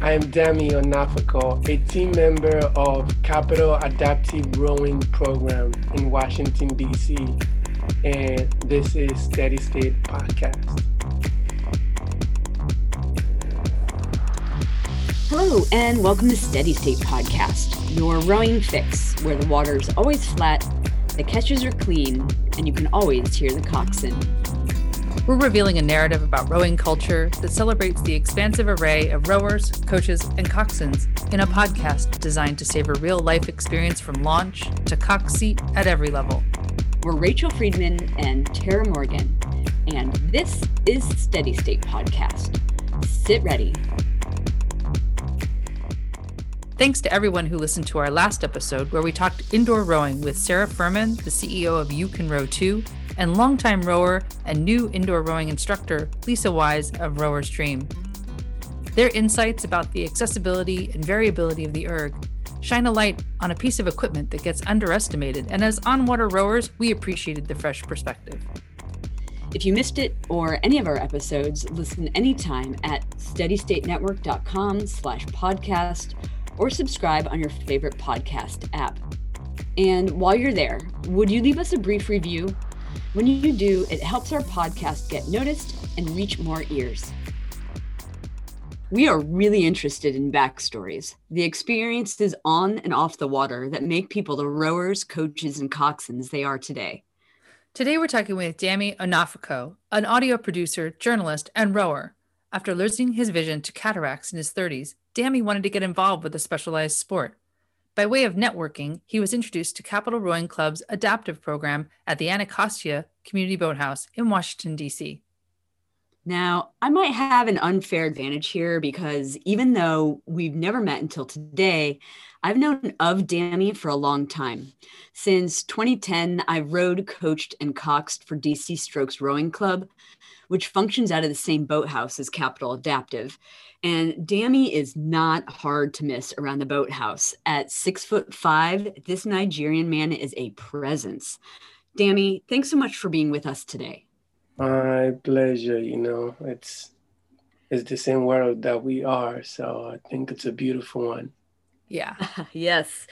I am Demi Onafiko, a team member of Capital Adaptive Rowing Program in Washington, D.C., and this is Steady State Podcast. Hello, and welcome to Steady State Podcast, your rowing fix, where the water is always flat, the catches are clean, and you can always hear the coxswain. We're revealing a narrative about rowing culture that celebrates the expansive array of rowers, coaches, and coxswains in a podcast designed to savor real-life experience from launch to cox seat at every level. We're Rachel Friedman and Tara Morgan, and this is Steady State Podcast. Sit ready. Thanks to everyone who listened to our last episode where we talked indoor rowing with Sarah Furman, the CEO of You Can Row Two, and longtime rower and new indoor rowing instructor, Lisa Wise of RowerStream. Their insights about the accessibility and variability of the erg shine a light on a piece of equipment that gets underestimated, and as on-water rowers, we appreciated the fresh perspective. If you missed it or any of our episodes, listen anytime at steadystatenetwork.com/podcast or subscribe on your favorite podcast app. And while you're there, would you leave us a brief review? When you do, it helps our podcast get noticed and reach more ears. We are really interested in backstories, the experiences on and off the water that make people the rowers, coaches, and coxswains they are today. Today we're talking with Demi Onafiko, an audio producer, journalist, and rower. After losing his vision to cataracts in his 30s, Demi wanted to get involved with a specialized sport. By way of networking, he was introduced to Capital Rowing Club's adaptive program at the Anacostia Community Boathouse in Washington, D.C. Now, I might have an unfair advantage here because even though we've never met until today, I've known of Demi for a long time. Since 2010, I rowed, coached, and coxed for DC Strokes Rowing Club, which functions out of the same boathouse as Capital Adaptive. And Demi is not hard to miss around the boathouse. At 6'5", this Nigerian man is a presence. Demi, thanks so much for being with us today. My pleasure. You know, it's the same world that we are, so I think it's a beautiful one. Yeah. Yes.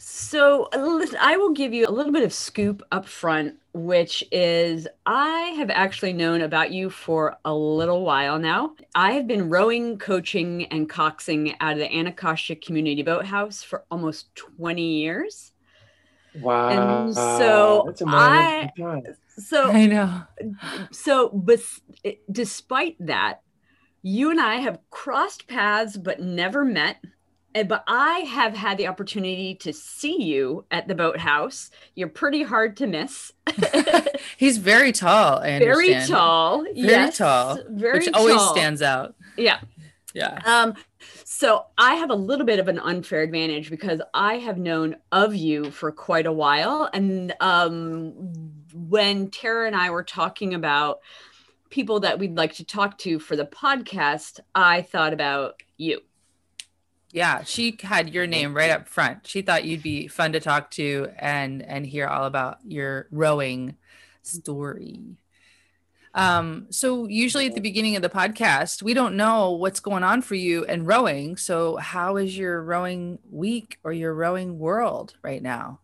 So listen, I will give you a little bit of scoop up front, which is I have actually known about you for a little while now. I have been rowing, coaching, and coxing out of the Anacostia Community Boathouse for almost 20 years. Wow. And so that's I know. So, but despite that, you and I have crossed paths but never met. But I have had the opportunity to see you at the boathouse. You're pretty hard to miss. He's very tall. Very tall. Which always stands out. Yeah. Yeah. So I have a little bit of an unfair advantage because I have known of you for quite a while. And when Tara and I were talking about people that we'd like to talk to for the podcast, I thought about you. Yeah, she had your name right up front. She thought you'd be fun to talk to and hear all about your rowing story. So usually at the beginning of the podcast, we don't know what's going on for you and rowing. So how is your rowing week or your rowing world right now?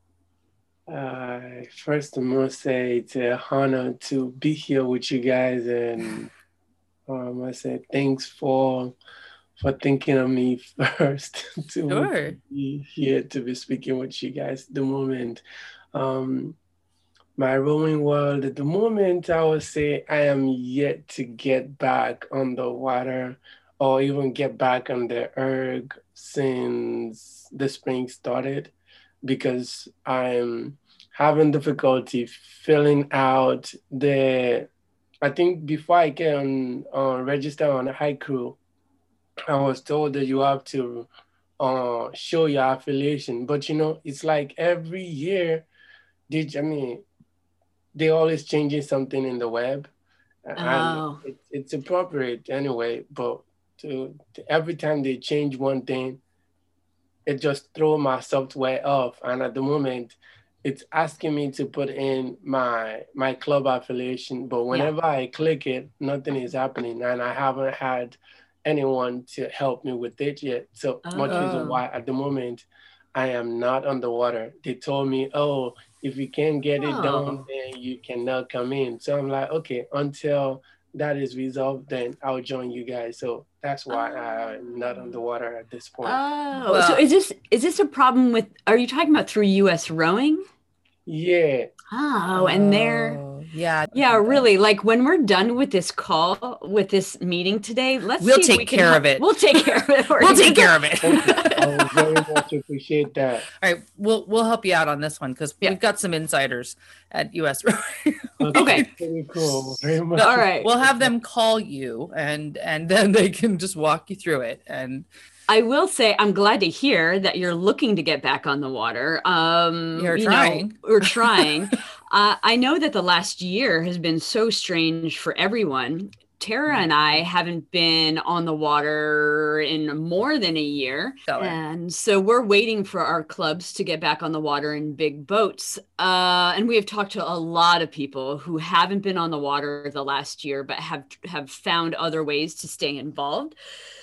First, I must say it's an honor to be here with you guys. And I must say thanks for thinking of me first to be here to be speaking with you guys at the moment. My rowing world at the moment, I would say I am yet to get back on the water or even get back on the erg since the spring started because I'm having difficulty filling out the, I think before I can register on High Crew, I was told that you have to show your affiliation, but you know, it's like every year, they always changing something in the web. Oh. And it's appropriate anyway, but every time they change one thing, it just throw my software off. And at the moment, it's asking me to put in my club affiliation, but whenever I click it, nothing is happening, and I haven't had anyone to help me with it yet. So much reason why at the moment I am not underwater. They told me, oh, if you can't get it done, then you cannot come in. So I'm like, okay, until that is resolved, then I'll join you guys. So that's why I'm not underwater at this point. Oh, well, so is this a problem with, are you talking about through US Rowing? Yeah. Oh, and they're... Yeah, really. Like when we're done with this call, with this meeting today, we'll take care of it. We'll take care of it. I very much appreciate that. All right, we'll help you out on this one because we've got some insiders at US Rowing. Okay. Very cool. Very much. All right. We'll have them call you, and then they can just walk you through it. And I will say, I'm glad to hear that you're looking to get back on the water. We're trying. I know that the last year has been so strange for everyone. Tara and I haven't been on the water in more than a year. And so we're waiting for our clubs to get back on the water in big boats. And we have talked to a lot of people who haven't been on the water the last year, but have found other ways to stay involved.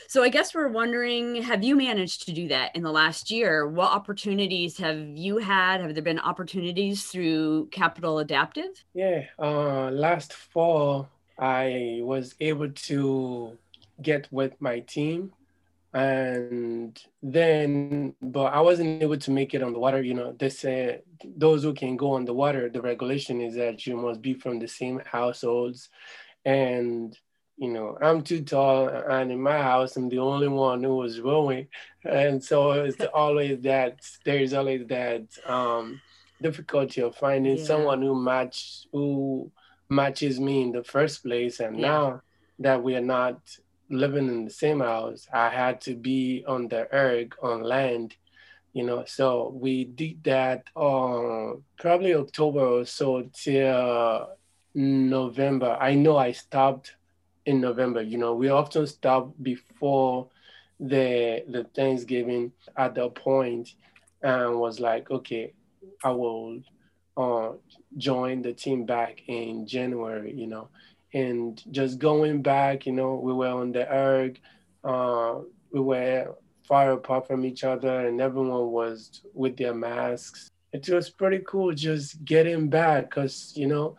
So I guess we're wondering, have you managed to do that in the last year? What opportunities have you had? Have there been opportunities through Capital Adaptive? Yeah, last fall, I was able to get with my team. And then, but I wasn't able to make it on the water. You know, they say those who can go on the water, the regulation is that you must be from the same households. And you know, I'm too tall, and in my house, I'm the only one who was rowing. And so it's always that, there's always that difficulty of finding someone who matches me in the first place. And now that we are not living in the same house, I had to be on the erg on land, you know. So we did that on probably October or so till November. I know I stopped in November, you know, we often stop before the Thanksgiving at that point, and was like, okay, I will join the team back in January, you know, and just going back, you know, we were on the erg, we were far apart from each other, and everyone was with their masks. It was pretty cool just getting back because, you know,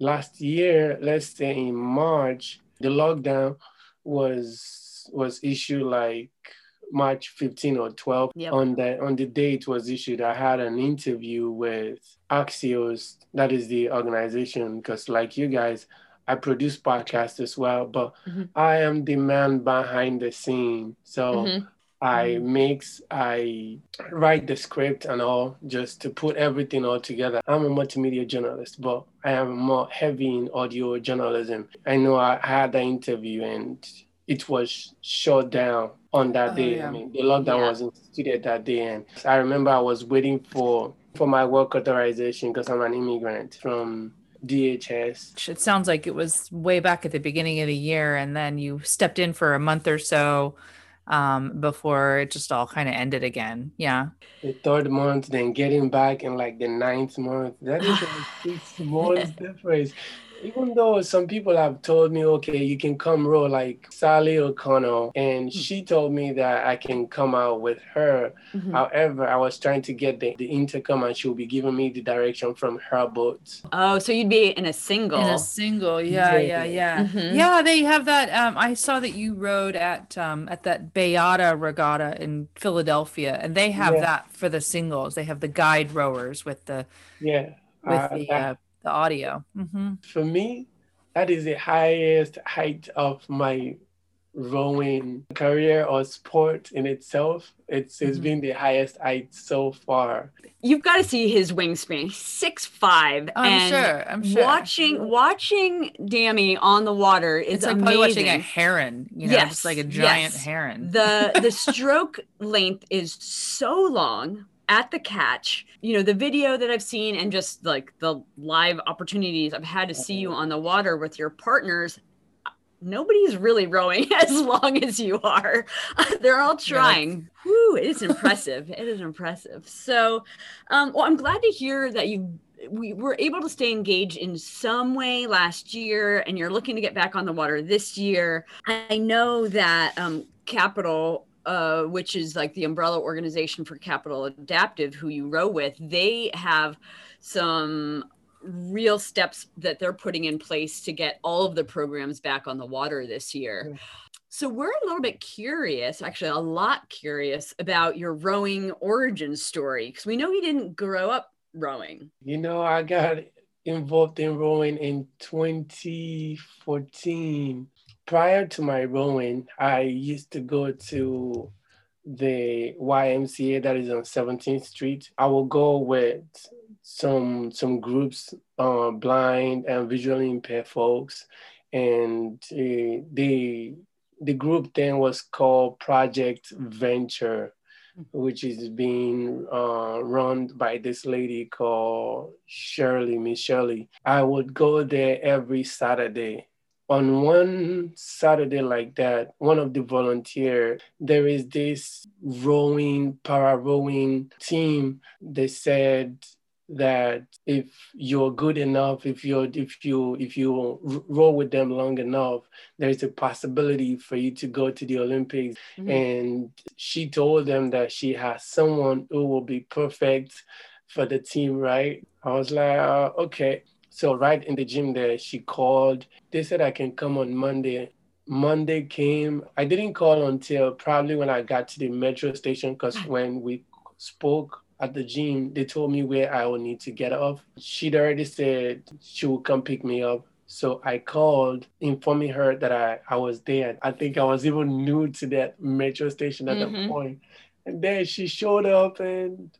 last year, let's say in March, the lockdown was issued like March 15 or 12. Yep. On the day it was issued, I had an interview with Axios, that is the organization, because like you guys, I produce podcasts as well, but I am the man behind the scene. So I write the script and all, just to put everything all together. I'm a multimedia journalist, but I am more heavy in audio journalism. I know I had an interview and it was shut down on that day. Yeah. I mean, the lockdown was instituted that day. And I remember I was waiting for my work authorization because I'm an immigrant from DHS. It sounds like it was way back at the beginning of the year, and then you stepped in for a month or so before it just all kind of ended again. Yeah. The third month, then getting back in like the ninth month, that is like 6 months difference. Even though some people have told me, okay, you can come row, like Sally O'Connell, and she told me that I can come out with her. However, I was trying to get the intercom, and she'll be giving me the direction from her boat. Oh, so you'd be in a single. Yeah. Mm-hmm. Yeah, they have that. I saw that you rowed at that Bayada regatta in Philadelphia, and they have that for the singles. They have the guide rowers with the the audio. For me, that is the highest height of my rowing career or sport in itself. It's been the highest height so far. You've got to see his wingspan, 6'5". I'm sure. Watching Demi on the water is it's like amazing. Probably watching a heron, you know, just like a giant heron. The stroke length is so long. At the catch, you know, the video that I've seen and just like the live opportunities I've had to see you on the water with your partners, nobody's really rowing as long as you are. They're all trying. Whew, it is impressive. So, well, I'm glad to hear that you we were able to stay engaged in some way last year, and you're looking to get back on the water this year. I know that Capital, which is like the umbrella organization for Capital Adaptive, who you row with, they have some real steps that they're putting in place to get all of the programs back on the water this year. Mm-hmm. So we're a little bit curious, actually a lot curious, about your rowing origin story, because we know you didn't grow up rowing. You know, I got involved in rowing in 2014. Prior to my rowing, I used to go to the YMCA that is on 17th Street. I will go with some groups, blind and visually impaired folks, and the group then was called Project Venture, which is being run by this lady called Shirley, Miss Shirley. I would go there every Saturday. On one Saturday like that, one of the volunteers, there is this rowing, para rowing team. They said that if you're good enough, if you row with them long enough, there's a possibility for you to go to the Olympics. Mm-hmm. And she told them that she has someone who will be perfect for the team, right? I was like, okay. So right in the gym there, she called. They said I can come on Monday. Monday came. I didn't call until probably when I got to the metro station, because when we spoke at the gym, they told me where I would need to get off. She'd already said she would come pick me up. So I called, informing her that I was there. I think I was even new to that metro station at that point. And then she showed up and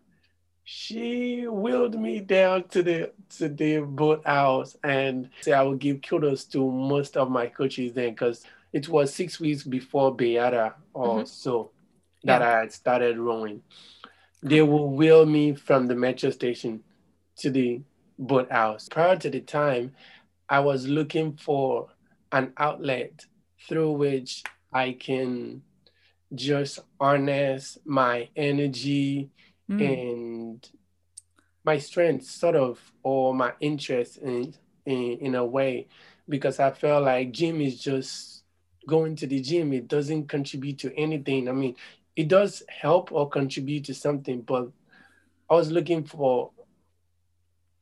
she wheeled me down to the boathouse. And so I would give kudos to most of my coaches then, because it was 6 weeks before Bayada or so that I had started rowing. They will wheel me from the metro station to the boathouse. Prior to the time, I was looking for an outlet through which I can just harness my energy and my strength, sort of, or my interest in a way, because I felt like gym is just going to the gym. It doesn't contribute to anything. I mean, it does help or contribute to something, but I was looking for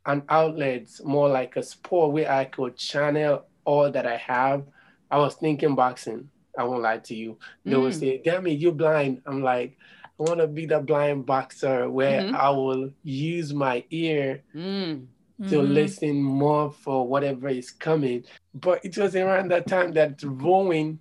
an outlet, more like a sport where I could channel all that I have. I was thinking boxing. I won't lie to you. They would say, Demi, you blind. I'm like, I want to be the blind boxer where I will use my ear to listen more for whatever is coming. But it was around that time that rowing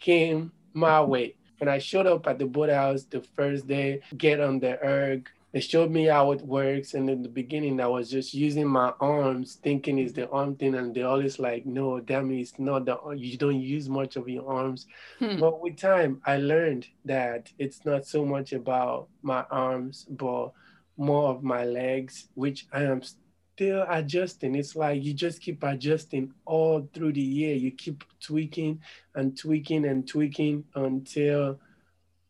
came my way. When I showed up at the boathouse the first day, get on the erg, they showed me how it works. And in the beginning, I was just using my arms, thinking it's the arm thing. And they're always like, no, Demi, it's not the arm. You don't use much of your arms. But with time, I learned that it's not so much about my arms, but more of my legs, which I am still adjusting. It's like you just keep adjusting all through the year. You keep tweaking and tweaking and tweaking until,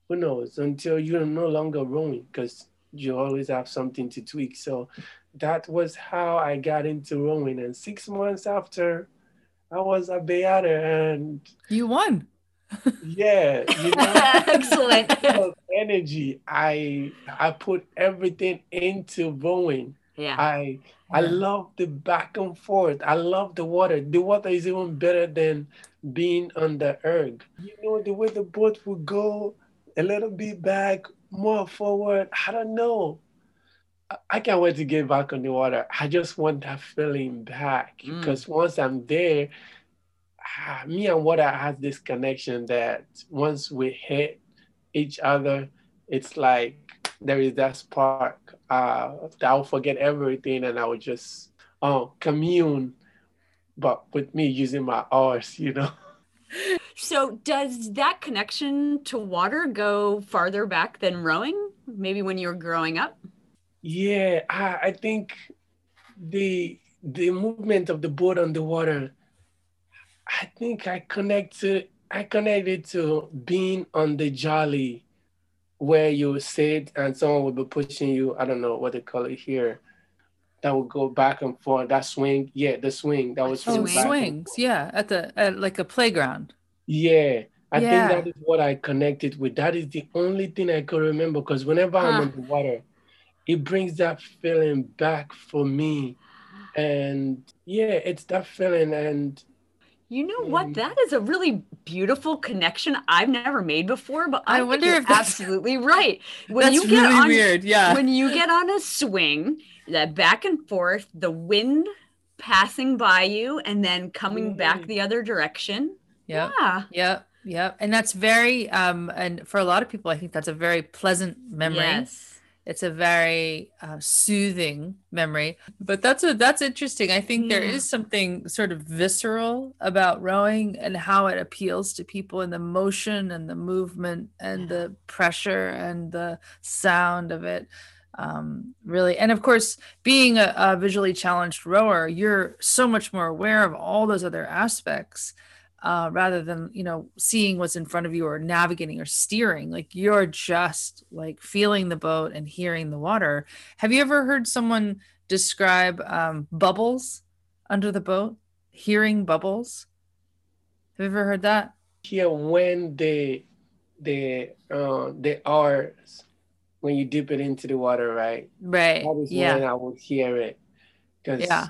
who knows, until you're no longer rowing, because you always have something to tweak. So that was how I got into rowing. And 6 months after, I was a Bayada and you won. Yeah, you know, excellent energy. I put everything into rowing. Yeah. I love the back and forth. I love the water. The water is even better than being on the erg. You know, the way the boat would go a little bit back, more forward. I don't know. I can't wait to get back on the water. I just want that feeling back, because once I'm there, me and water has this connection that once we hit each other, it's like there is that spark. I'll forget everything and I will just commune, but with me using my R's, you know. So does that connection to water go farther back than rowing? Maybe when you were growing up? Yeah, I think the movement of the boat on the water, I think I connected to being on the jolly, where you sit and someone will be pushing you. I don't know what they call it here. that would go back and forth. That swing, yeah, the swing that was swings, yeah, at like a playground. Yeah, I think that is what I connected with. That is the only thing I could remember, because whenever I'm in the water, it brings that feeling back for me, and yeah, it's that feeling. And you know what? That is a really beautiful connection I've never made before, but I wonder if that's absolutely right. When you get really on, weird, yeah. When you get on a swing, that back and forth, the wind passing by you and then coming back the other direction. Yep. Yeah. Yeah. Yeah. And that's very, and for a lot of people, I think that's a very pleasant memory. Yes. It's a very soothing memory, but that's interesting. I think there is something sort of visceral about rowing and how it appeals to people, and the motion and the movement and the pressure and the sound of it, really. And of course, being a visually challenged rower, you're so much more aware of all those other aspects. Rather than, you know, seeing what's in front of you or navigating or steering, like you're just like feeling the boat and hearing the water. Have you ever heard someone describe bubbles under the boat? Hearing bubbles? Have you ever heard that? Yeah, when they are, when you dip it into the water, right? Right. That is when I would hear it, because I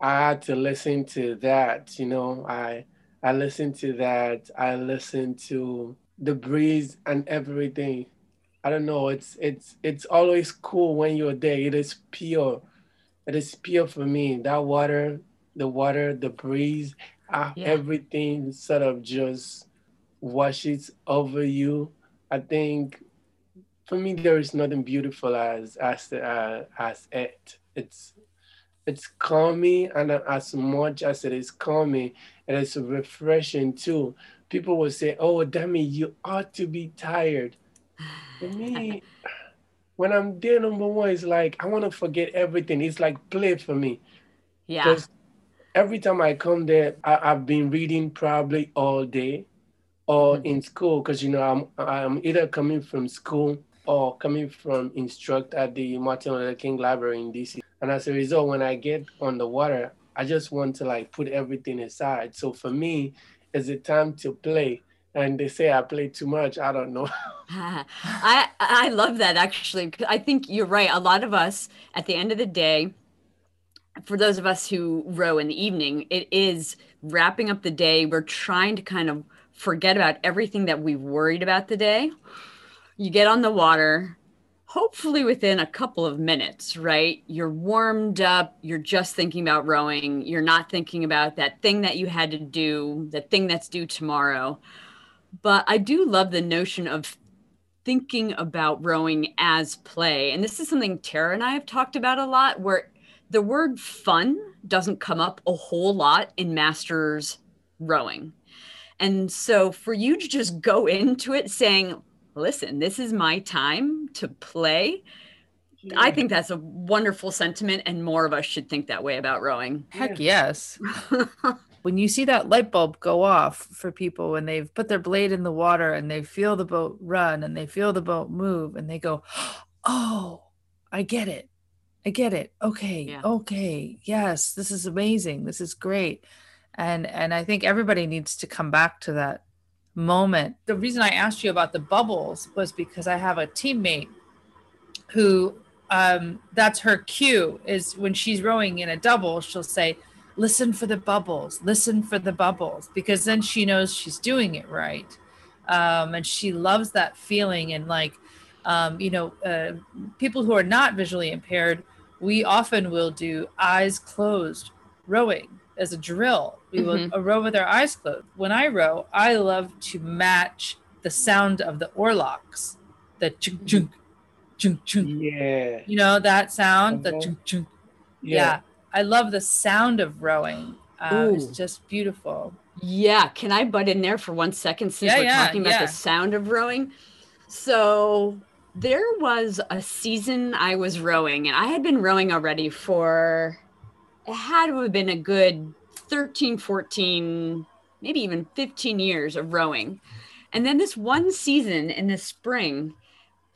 had to listen to that. You know, I listened to that. I listened to the breeze and everything. I don't know. It's always cool when you're there. It is pure. It is pure for me. That water, the breeze, everything sort of just washes over you. I think for me there is nothing beautiful as it. It's calming, and as much as it is calming, it is refreshing too. People will say, "Oh, Demi, you ought to be tired." For me, when I'm there, number one, it's like I want to forget everything. It's like play for me. Yeah. Because every time I come there, I've been reading probably all day, or in school, because you know I'm either coming from school or coming from instruct at the Martin Luther King Library in DC. And as a result, when I get on the water, I just want to like put everything aside. So for me, it's a time to play. And they say I play too much. I don't know. I love that, actually. I think you're right. A lot of us, at the end of the day, for those of us who row in the evening, it is wrapping up the day. We're trying to kind of forget about everything that we've worried about the day. You get on the water. Hopefully within a couple of minutes, right? You're warmed up. You're just thinking about rowing. You're not thinking about that thing that you had to do, that thing that's due tomorrow. But I do love the notion of thinking about rowing as play. And this is something Tara and I have talked about a lot, where the word fun doesn't come up a whole lot in masters rowing. And so for you to just go into it saying, listen, this is my time to play. Yeah. I think that's a wonderful sentiment, and more of us should think that way about rowing. Heck yes. When you see that light bulb go off for people, when they've put their blade in the water and they feel the boat run and they feel the boat move and they go, oh, I get it. I get it. Okay. Yeah. Okay. Yes. This is amazing. This is great. And I think everybody needs to come back to that moment. The reason I asked you about the bubbles was because I have a teammate who that's her cue, is when she's rowing in a double, she'll say, listen for the bubbles, because then she knows she's doing it right. And she loves that feeling. And like, people who are not visually impaired, we often will do eyes closed rowing as a drill. We will row with our eyes closed. When I row, I love to match the sound of the oar locks, the chunk, chunk, chunk, chunk. Yeah. You know that sound, the chunk, chunk. Yeah. I love the sound of rowing. It's just beautiful. Yeah. Can I butt in there for 1 second, since we're talking about the sound of rowing? So there was a season I was rowing, and I had been rowing already for, it had to have been a good 13, 14, maybe even 15 years of rowing. And then this one season in the spring,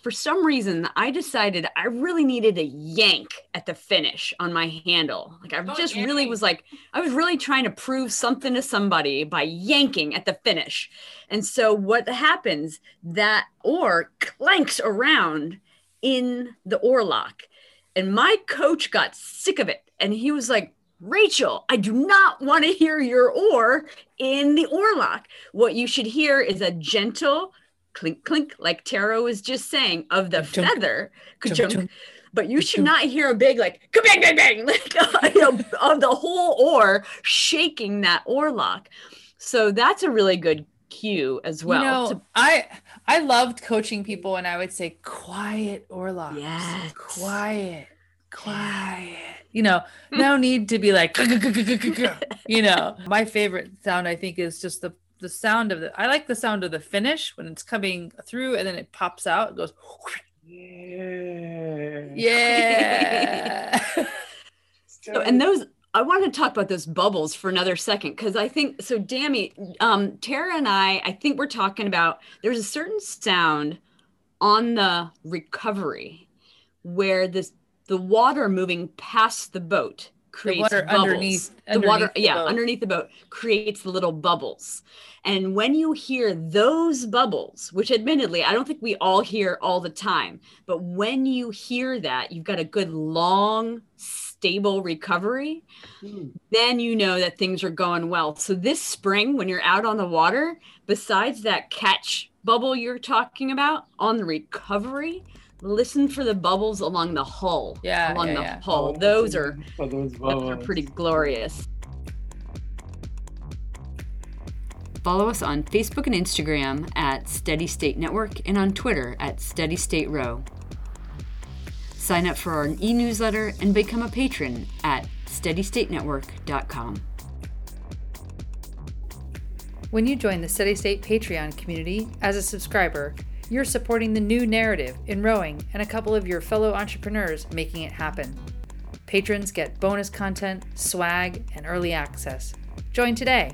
for some reason, I decided I really needed a yank at the finish on my handle. Like I was really trying to prove something to somebody by yanking at the finish. And so what happens, that oar clanks around in the oar lock. And my coach got sick of it. And he was like, "Rachel, I do not want to hear your oar in the oar lock. What you should hear is a gentle clink, clink," like Tara was just saying, of the chunk, feather. Chunk, chunk. But you should not hear a big, like, bang, bang, bang, like, of the whole oar shaking that oar lock. So that's a really good cue as well. You know, I loved coaching people, and I would say, "Quiet oar locks. Yes. Quiet. You know, no need to be like, you know." My favorite sound, I think, is just the sound of the, I like the sound of the finish when it's coming through and then it pops out. It goes, yeah. So, and those, I want to talk about those bubbles for another second, because I think, so Demi, Tara and I think we're talking about, there's a certain sound on the recovery where the water moving past the boat creates bubbles. Underneath the boat creates the little bubbles. And when you hear those bubbles, which admittedly, I don't think we all hear all the time, but when you hear that, you've got a good, long, stable recovery, then you know that things are going well. So this spring, when you're out on the water, besides that catch bubble you're talking about on the recovery, listen for the bubbles along the hull. Hull. Those are pretty glorious. Follow us on Facebook and Instagram at Steady State Network and on Twitter at Steady State Row. Sign up for our e-newsletter and become a patron at steadystatenetwork.com. When you join the Steady State Patreon community as a subscriber, you're supporting the new narrative in rowing and a couple of your fellow entrepreneurs making it happen. Patrons get bonus content, swag, and early access. Join today,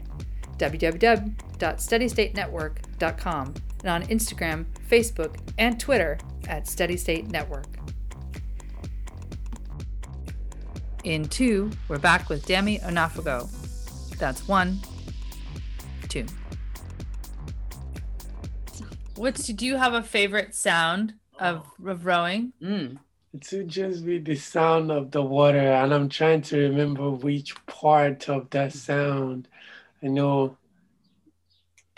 www.steadystatenetwork.com, and on Instagram, Facebook, and Twitter at Steady State Network. In 2, we're back with Demi Onafiko. That's 1, 2. Do you have a favorite sound of rowing? It should just be the sound of the water, and I'm trying to remember which part of that sound. I know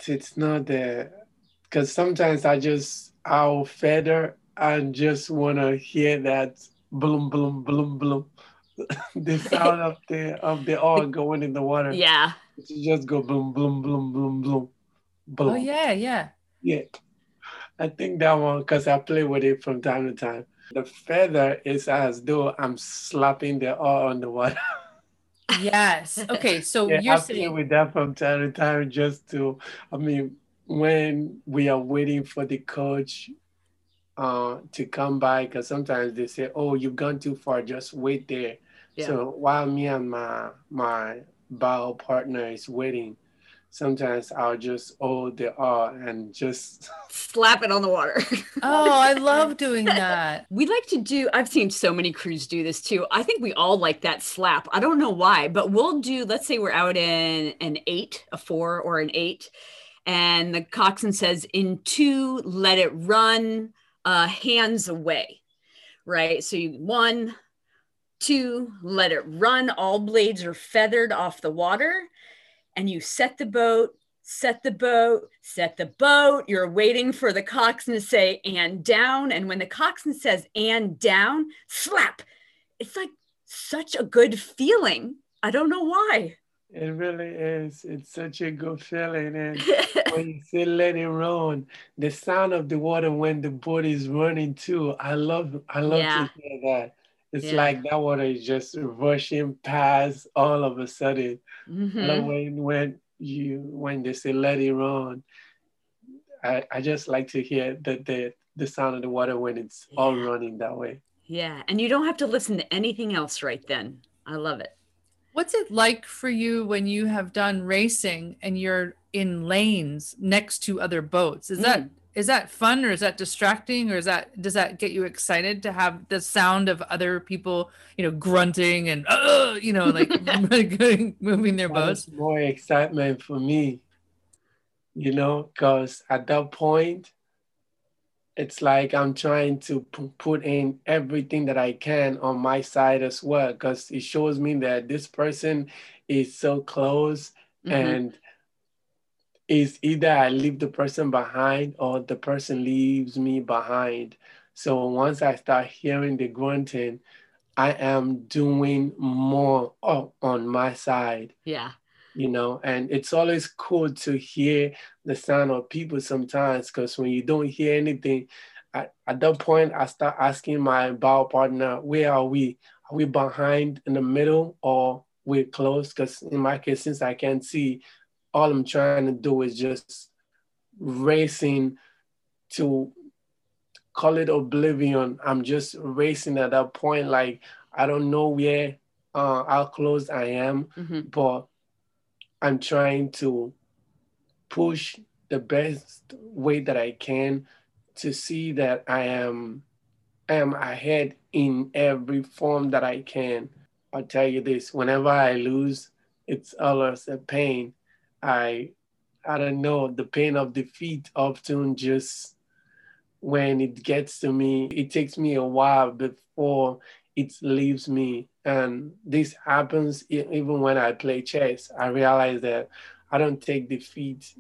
it's not there, because sometimes I'll feather and just want to hear that bloom, bloom, bloom, bloom. The sound of the oar going in the water. Yeah. It should just go bloom, bloom, bloom, bloom, bloom, bloom. Oh, yeah, yeah. Yeah. I think that one, because I play with it from time to time. The feather is as though I'm slapping the oar on the water. Yes. Okay. So you're saying, I play with that from time to time, when we are waiting for the coach to come by, because sometimes they say, "Oh, you've gone too far. Just wait there." Yeah. So while me and my bow partner is waiting, sometimes I'll just hold the oar and just slap it on the water. Oh, I love doing that. We like to do, I've seen so many crews do this too. I think we all like that slap. I don't know why, but we'll do, let's say we're out in a 4 or an 8, and the coxswain says, "In 2, let it run, hands away," right? So you 1, 2, let it run. All blades are feathered off the water. And you set the boat. You're waiting for the coxswain to say, "And down." And when the coxswain says, "And down," slap. It's like such a good feeling. I don't know why. It really is. It's such a good feeling. And when you say "let it run," the sound of the water when the boat is running too, I love to hear that. It's like that water is just rushing past all of a sudden. Mm-hmm. Like when they say "let it run," I just like to hear the sound of the water when it's all running that way. Yeah, and you don't have to listen to anything else right then. I love it. What's it like for you when you have done racing and you're in lanes next to other boats? Is that Is that fun, or is that distracting, or is that, does that get you excited to have the sound of other people, you know, grunting and, you know, like moving their boats? More excitement for me, you know, because at that point, it's like I'm trying to put in everything that I can on my side as well, because it shows me that this person is so close, mm-hmm. and is either I leave the person behind or the person leaves me behind. So once I start hearing the grunting, I am doing more on my side. Yeah. You know, and it's always cool to hear the sound of people sometimes, because when you don't hear anything, at that point, I start asking my bow partner, where are we? Are we behind in the middle, or we're close? Because in my case, since I can't see, all I'm trying to do is just racing to, call it oblivion. I'm just racing at that point. Like, I don't know where, how close I am, mm-hmm. but I'm trying to push the best way that I can to see that I am ahead in every form that I can. I'll tell you this, whenever I lose, it's always a pain. I don't know, the pain of defeat often just, when it gets to me, it takes me a while before it leaves me. And this happens even when I play chess. I realize that I don't take defeat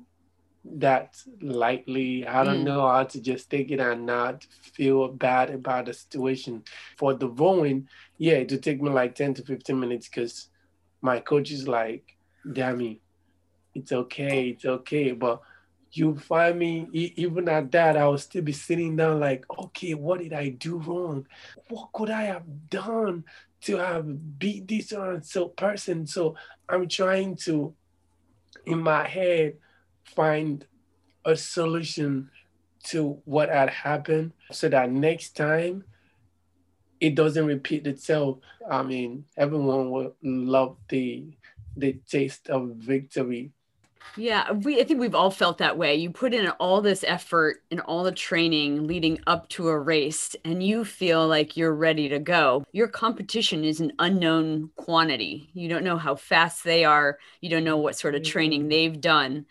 that lightly. I don't know how to just take it and not feel bad about the situation. For the rowing, yeah, it would take me like 10 to 15 minutes because my coach is like, Demi, it's okay. But you find me, even at that, I will still be sitting down like, okay, what did I do wrong? What could I have done to have beat this or so person? So I'm trying to, in my head, find a solution to what had happened so that next time it doesn't repeat itself. I mean, everyone will love the taste of victory. Yeah, I think we've all felt that way. You put in all this effort and all the training leading up to a race, and you feel like you're ready to go. Your competition is an unknown quantity. You don't know how fast they are. You don't know what sort of training they've done.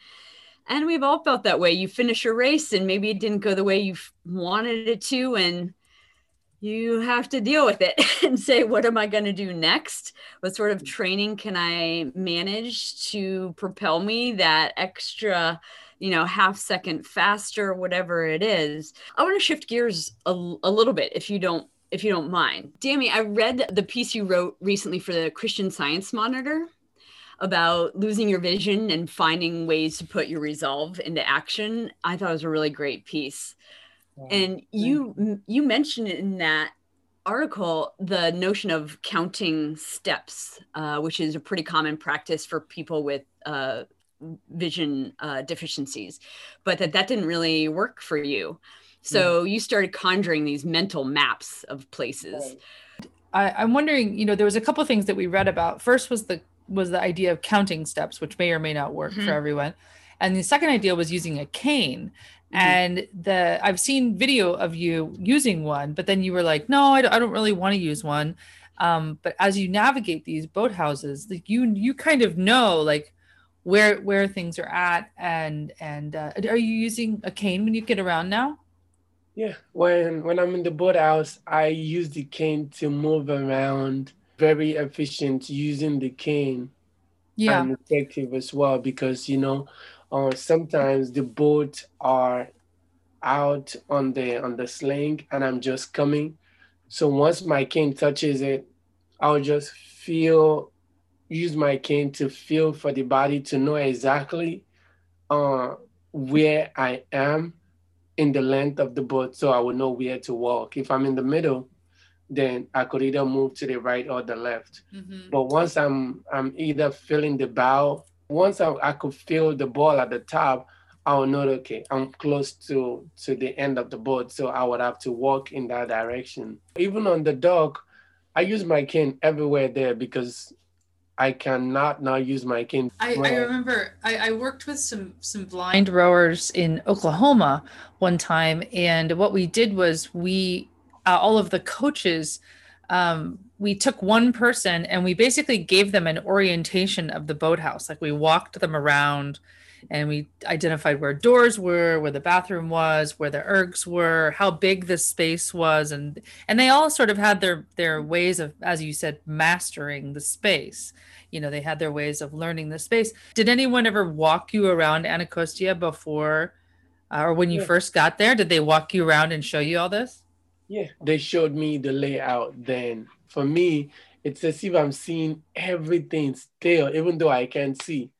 And we've all felt that way. You finish a race and maybe it didn't go the way you wanted it to, and you have to deal with it and say, what am I going to do next? What sort of training can I manage to propel me that extra, you know, half second faster, whatever it is? I want to shift gears a little bit, if you don't mind. Demi, I read the piece you wrote recently for the Christian Science Monitor about losing your vision and finding ways to put your resolve into action. I thought it was a really great piece. And you mentioned in that article the notion of counting steps, which is a pretty common practice for people with vision deficiencies, but that didn't really work for you. So you started conjuring these mental maps of places. I'm wondering, you know, there was a couple of things that we read about. First was the idea of counting steps, which may or may not work for everyone. And the second idea was using a cane. And I've seen video of you using one, but then you were like, no, I don't really want to use one. But as you navigate these boathouses, like you kind of know like where things are at. And are you using a cane when you get around now? Yeah, when I'm in the boathouse, I use the cane to move around. Very efficient using the cane. Yeah, and effective as well because, you know, sometimes the boats are out on the sling and I'm just coming. So once my cane touches it, I'll just use my cane to feel for the body to know exactly where I am in the length of the boat, so I will know where to walk. If I'm in the middle, then I could either move to the right or the left. Mm-hmm. But once I'm either feeling the bow, once I could feel the ball at the top, I would know, okay, I'm close to the end of the boat, so I would have to walk in that direction. Even on the dock, I use my cane everywhere there because I cannot now use my cane. I remember I worked with some blind rowers in Oklahoma one time. And what we did was we, all of the coaches, we took one person and we basically gave them an orientation of the boathouse. Like we walked them around and we identified where doors were, where the bathroom was, where the ergs were, how big the space was. And they all sort of had their ways of, as you said, mastering the space. You know, they had their ways of learning the space. Did anyone ever walk you around Anacostia before or when you first got there? Did they walk you around and show you all this? Yeah, they showed me the layout then. For me, it's as if I'm seeing everything still, even though I can't see.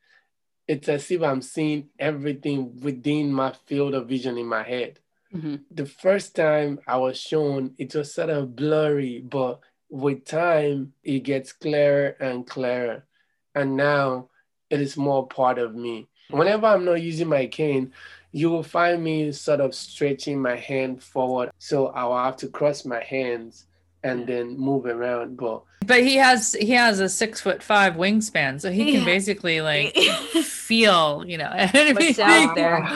It's as if I'm seeing everything within my field of vision in my head. Mm-hmm. The first time I was shown, it was sort of blurry, but with time, it gets clearer and clearer. And now it is more part of me. Whenever I'm not using my cane, you will find me sort of stretching my hand forward. So I'll have to cross my hands and then move around. But he has a 6'5" wingspan, so he can basically like feel, you know, what's out there.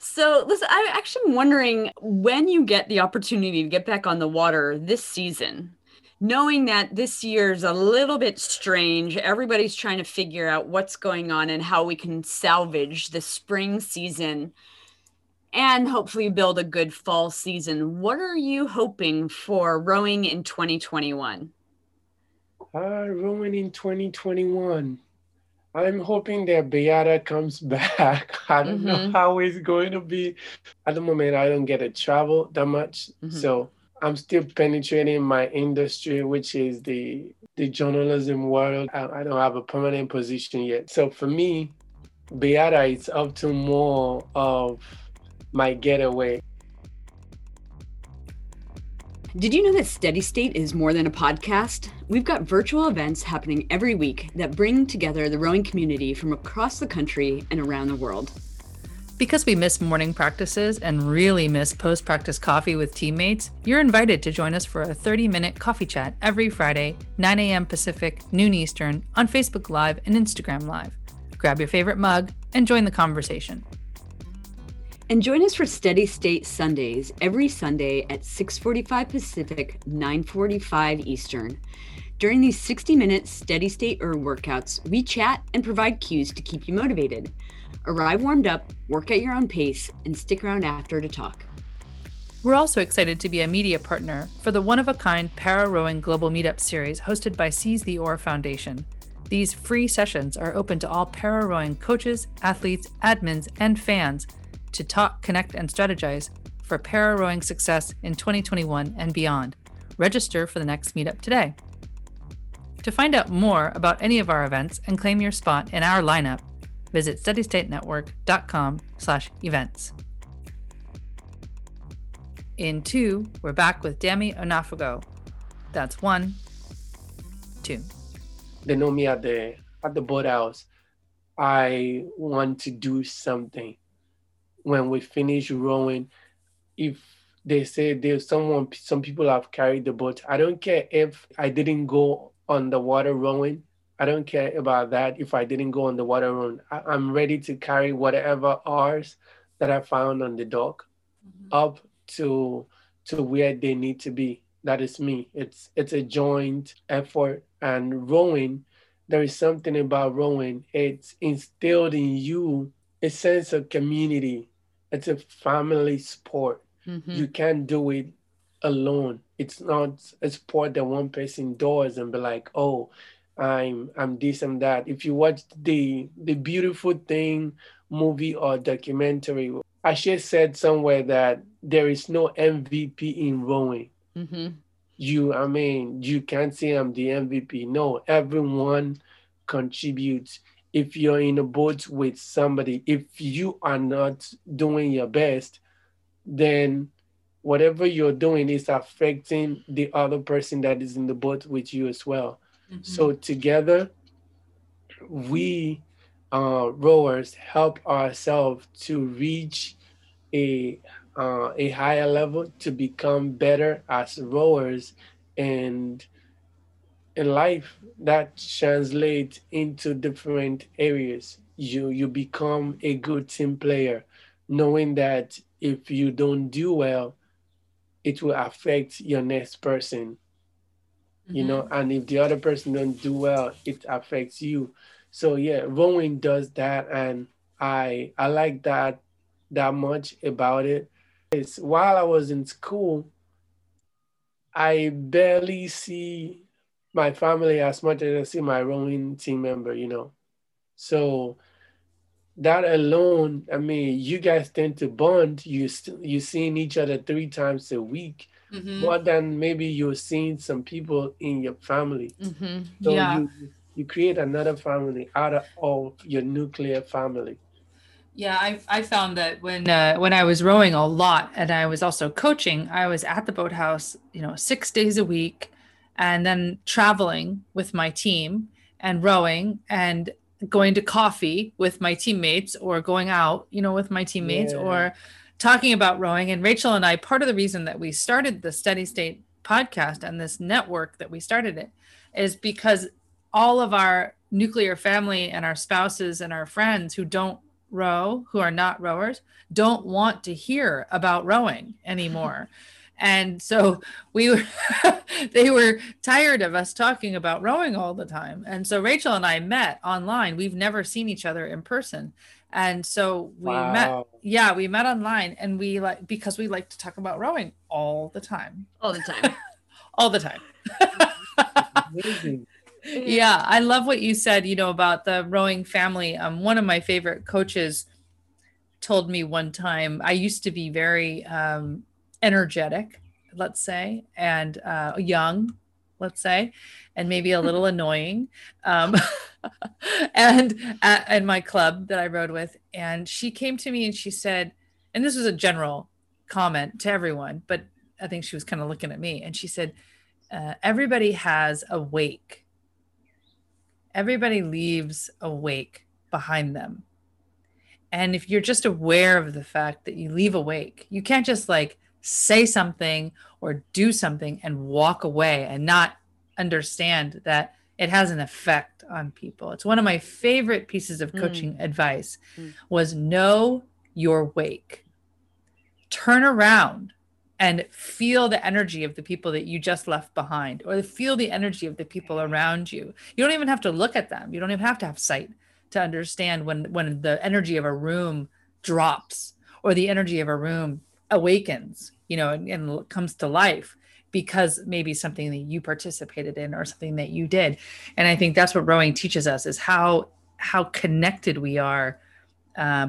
So listen, I'm actually wondering, when you get the opportunity to get back on the water this season, knowing that this year's a little bit strange, everybody's trying to figure out what's going on and how we can salvage the spring season and hopefully build a good fall season. What are you hoping for rowing in 2021? Rowing in 2021. I'm hoping that Bayada comes back. I don't know how it's going to be. At the moment, I don't get to travel that much. Mm-hmm. So I'm still penetrating my industry, which is the journalism world. I don't have a permanent position yet. So for me, Bayada is up to more of my getaway. Did you know that Steady State is more than a podcast? We've got virtual events happening every week that bring together the rowing community from across the country and around the world. Because we miss morning practices and really miss post-practice coffee with teammates, you're invited to join us for a 30-minute coffee chat every Friday, 9 a.m. Pacific, noon Eastern, on Facebook Live and Instagram Live. Grab your favorite mug and join the conversation. And join us for Steady State Sundays every Sunday at 6:45 Pacific, 9:45 Eastern. During these 60-minute Steady State Erg workouts, we chat and provide cues to keep you motivated. Arrive warmed up, work at your own pace, and stick around after to talk. We're also excited to be a media partner for the one-of-a-kind Para Rowing Global Meetup Series hosted by Seize the Oar Foundation. These free sessions are open to all para rowing coaches, athletes, admins, and fans to talk, connect, and strategize for para rowing success in 2021 and beyond. Register for the next meetup today. To find out more about any of our events and claim your spot in our lineup, visit steadystatenetwork.com/events. In 2, we're back with Demi Onafiko. That's 1, 2. They know me at the boathouse. I want to do something. When we finish rowing, if they say there's some people have carried the boat, I don't care if I didn't go on the water rowing. I don't care about that. If I didn't go on the water rowing, I'm ready to carry whatever R's that I found on the dock up to where they need to be. That is me. It's a joint effort. And rowing, there is something about rowing. It's instilled in you a sense of community. It's a family sport. Mm-hmm. You can't do it alone. It's not a sport that one person does and be like, oh, I'm this and that. If you watch the Beautiful Thing movie or documentary, Ashe said somewhere that there is no MVP in rowing. Mm-hmm. You can't say I'm the MVP. No, everyone contributes. If you're in a boat with somebody, if you are not doing your best, then whatever you're doing is affecting the other person that is in the boat with you as well. Mm-hmm. So together, we rowers help ourselves to reach a higher level, to become better as rowers, and a life that translates into different areas. You become a good team player, knowing that if you don't do well, it will affect your next person, mm-hmm. you know, and if the other person don't do well, it affects you. So yeah, rowing does that, and I like that much about it. It's while I was in school, I barely see my family as much as I see my rowing team member, you know. So that alone, I mean, you guys tend to bond. You're seeing each other 3 times a week, mm-hmm. more than maybe you're seeing some people in your family. Mm-hmm. So yeah. You create another family out of your nuclear family. Yeah, I found that when I was rowing a lot and I was also coaching, I was at the boathouse, you know, 6 days a week, and then traveling with my team and rowing and going to coffee with my teammates or going out, you know, with my teammates yeah. or talking about rowing. And Rachel and I, part of the reason that we started the Steady State podcast and this network that we started it is because all of our nuclear family and our spouses and our friends who don't row, who are not rowers, don't want to hear about rowing anymore. And so they were tired of us talking about rowing all the time. And so Rachel and I met online. We've never seen each other in person. And so we wow. met online, and we like, because we like to talk about rowing all the time. All the time. All the time. Amazing. Yeah, I love what you said, you know, about the rowing family. One of my favorite coaches told me one time, I used to be very energetic, let's say, and young, let's say, and maybe a little annoying, and at my club that I rowed with. And she came to me and she said, and this was a general comment to everyone, but I think she was kind of looking at me, and she said, everybody has a wake. Everybody leaves a wake behind them. And if you're just aware of the fact that you leave a wake, you can't just like say something or do something and walk away and not understand that it has an effect on people. It's one of my favorite pieces of coaching advice was know your wake. Turn around and feel the energy of the people that you just left behind, or feel the energy of the people around you. You don't even have to look at them. You don't even have to have sight to understand when the energy of a room drops or the energy of a room awakens, you know, and comes to life because maybe something that you participated in or something that you did. And I think that's what rowing teaches us, is how connected we are,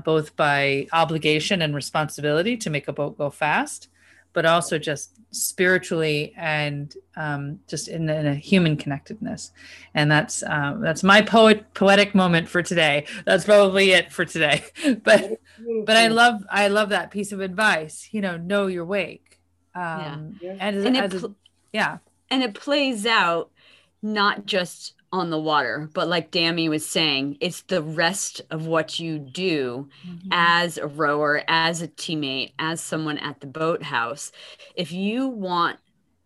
both by obligation and responsibility to make a boat go fast, but also just spiritually and just in a human connectedness. And that's my poetic moment for today. That's probably it for today. But I love that piece of advice, you know your wake. Yeah. And it plays out not just on the water, but like Dami was saying, it's the rest of what you do mm-hmm. as a rower, as a teammate, as someone at the boathouse. If you want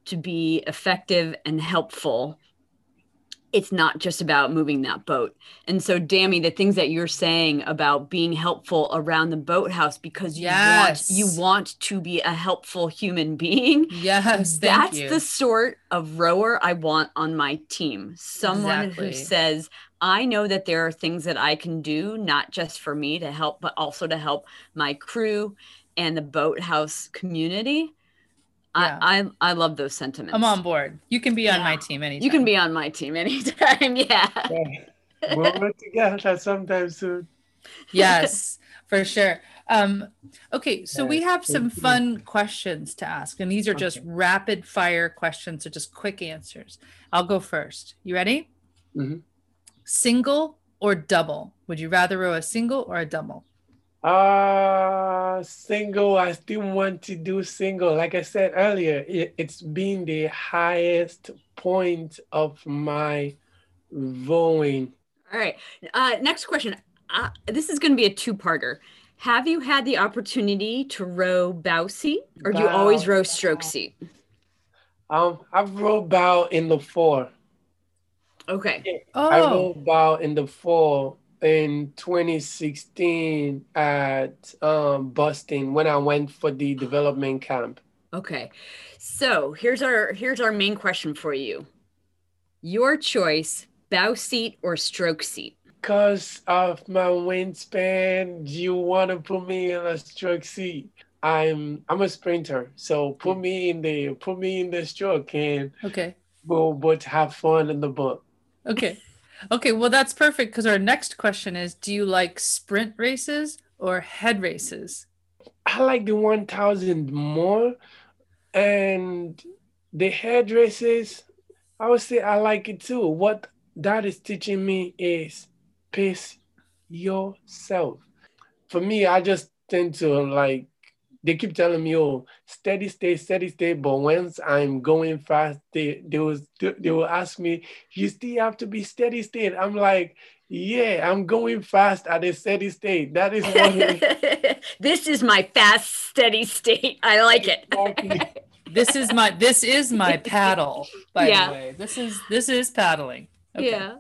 to be effective and helpful, it's not just about moving that boat. And so Dami, the things that you're saying about being helpful around the boathouse, because you want to be a helpful human being. Yes, that's the sort of rower I want on my team. Someone who says, I know that there are things that I can do, not just for me to help, but also to help my crew and the boathouse community. Yeah. I love those sentiments. I'm on board. You can be on my team anytime. You can be on my team anytime. Yeah. We'll work together sometime soon. Yes, for sure. Okay, so we have some fun questions to ask, and these are just rapid fire questions, so just quick answers. I'll go first. You ready? Mm-hmm. Single or double? Would you rather row a single or a double? Single. I still want to do single. Like I said earlier, it's been the highest point of my rowing. All right. Next question. This is going to be a two-parter. Have you had the opportunity to row bow seat, or do you always row stroke seat? I've rowed bow in the 4. Okay. Oh. I rowed about in the fall in 2016 at Boston when I went for the development camp. Okay. So here's our main question for you. Your choice, bow seat or stroke seat? Because of my wingspan, you want to put me in a stroke seat. I'm a sprinter, so put me in the stroke and we'll both have fun in the boat. Okay, well that's perfect because our next question is: do you like sprint races or head races? I like the 1,000 more, and the head races. I would say I like it too. What that is teaching me is pace yourself. For me, I just tend to like. They keep telling me, oh, steady state. But once I'm going fast, they will ask me, you still have to be steady state. I'm like, yeah, I'm going fast at a steady state. That is what this is my fast, steady state. I like it. Exactly. This is my paddle, by the way. This is paddling. Okay. Yeah.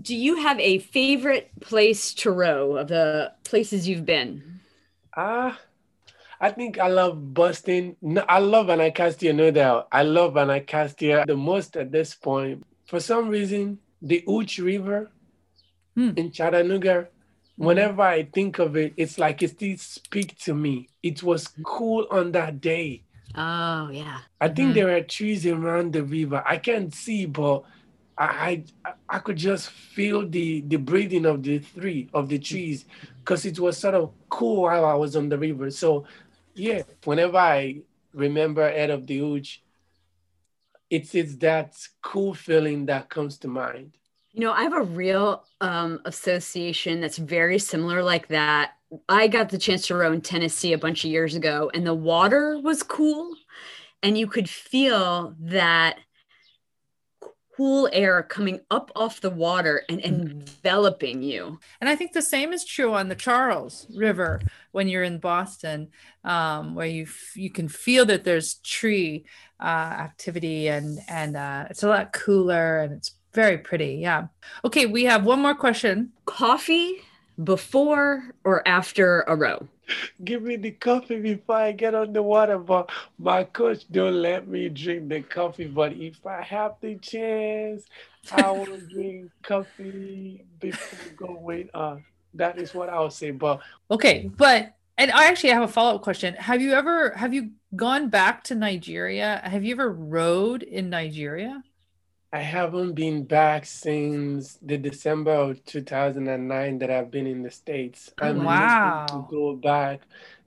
Do you have a favorite place to row of the places you've been? I think I love Boston. No, I love Anacostia, no doubt. I love Anacostia the most at this point. For some reason, the Ooge River in Chattanooga, whenever I think of it, it's like it still speaks to me. It was cool on that day. Oh, yeah. I think there are trees around the river. I can't see, but I could just feel the breathing of the trees because it was sort of cool while I was on the river. So, yeah, whenever I remember Head of the Ooge, it's that cool feeling that comes to mind. You know, I have a real association that's very similar like that. I got the chance to row in Tennessee a bunch of years ago, and the water was cool, and you could feel that cool air coming up off the water and enveloping you. And I think the same is true on the Charles River when you're in Boston, where you can feel that there's tree activity and it's a lot cooler and it's very pretty. Yeah. Okay, we have one more question. Coffee before or after a row? Give me the coffee before I get on the water, but my coach don't let me drink the coffee. But if I have the chance, I will drink coffee before going on. That is what I would say. But okay, and I actually have a follow-up question. Have you gone back to Nigeria? Have you ever rowed in Nigeria? I haven't been back since the December of 2009 that I've been in the States. I'm looking to go back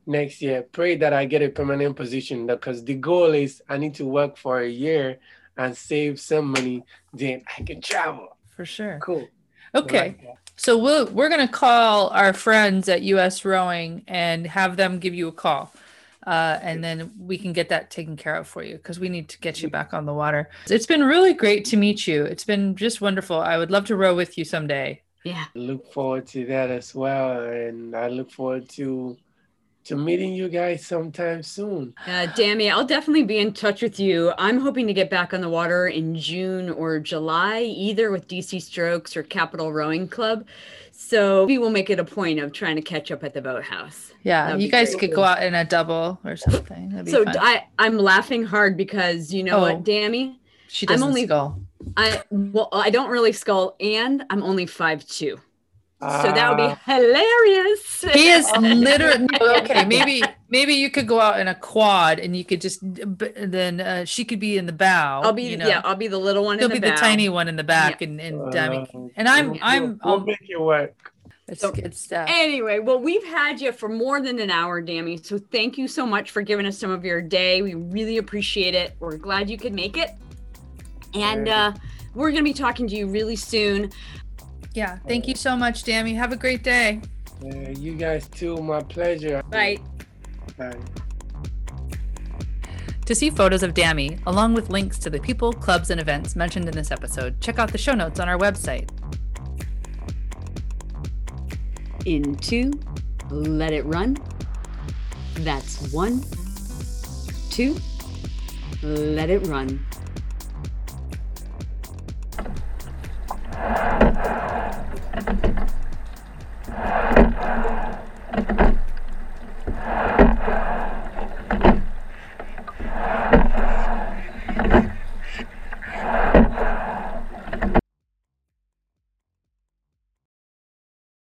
next year. Pray that I get a permanent position because the goal is I need to work for a year and save some money. Then I can travel. For sure. Cool. Okay. Like so we're going to call our friends at US Rowing and have them give you a call. And then we can get that taken care of for you because we need to get you back on the water. It's been really great to meet you. It's been just wonderful. I would love to row with you someday. Yeah. Look forward to that as well. And I look forward to meeting you guys sometime soon. Demi, I'll definitely be in touch with you. I'm hoping to get back on the water in June or July, either with DC Strokes or Capital Rowing Club. So we will make it a point of trying to catch up at the boathouse. Yeah, that'd you guys great. Could go out in a double or something. That'd be so fun. I'm laughing hard because you know what, Demi? She doesn't scull. I don't really scull, and I'm only 5'2". So that would be hilarious. He is literally okay. Maybe you could go out in a quad, and you could just then she could be in the bow. I'll be I'll be the little one. He'll be the tiny one in the back, and Demi. And I'll make it work. It's good stuff. Anyway, well, we've had you for more than an hour, Demi. So thank you so much for giving us some of your day. We really appreciate it. We're glad you could make it, and we're gonna be talking to you really soon. Yeah. Thank you so much, Demi. Have a great day. You guys too. My pleasure. Bye. Bye. To see photos of Demi, along with links to the people, clubs, and events mentioned in this episode, check out the show notes on our website. Into, let it run. That's 1, 2, let it run.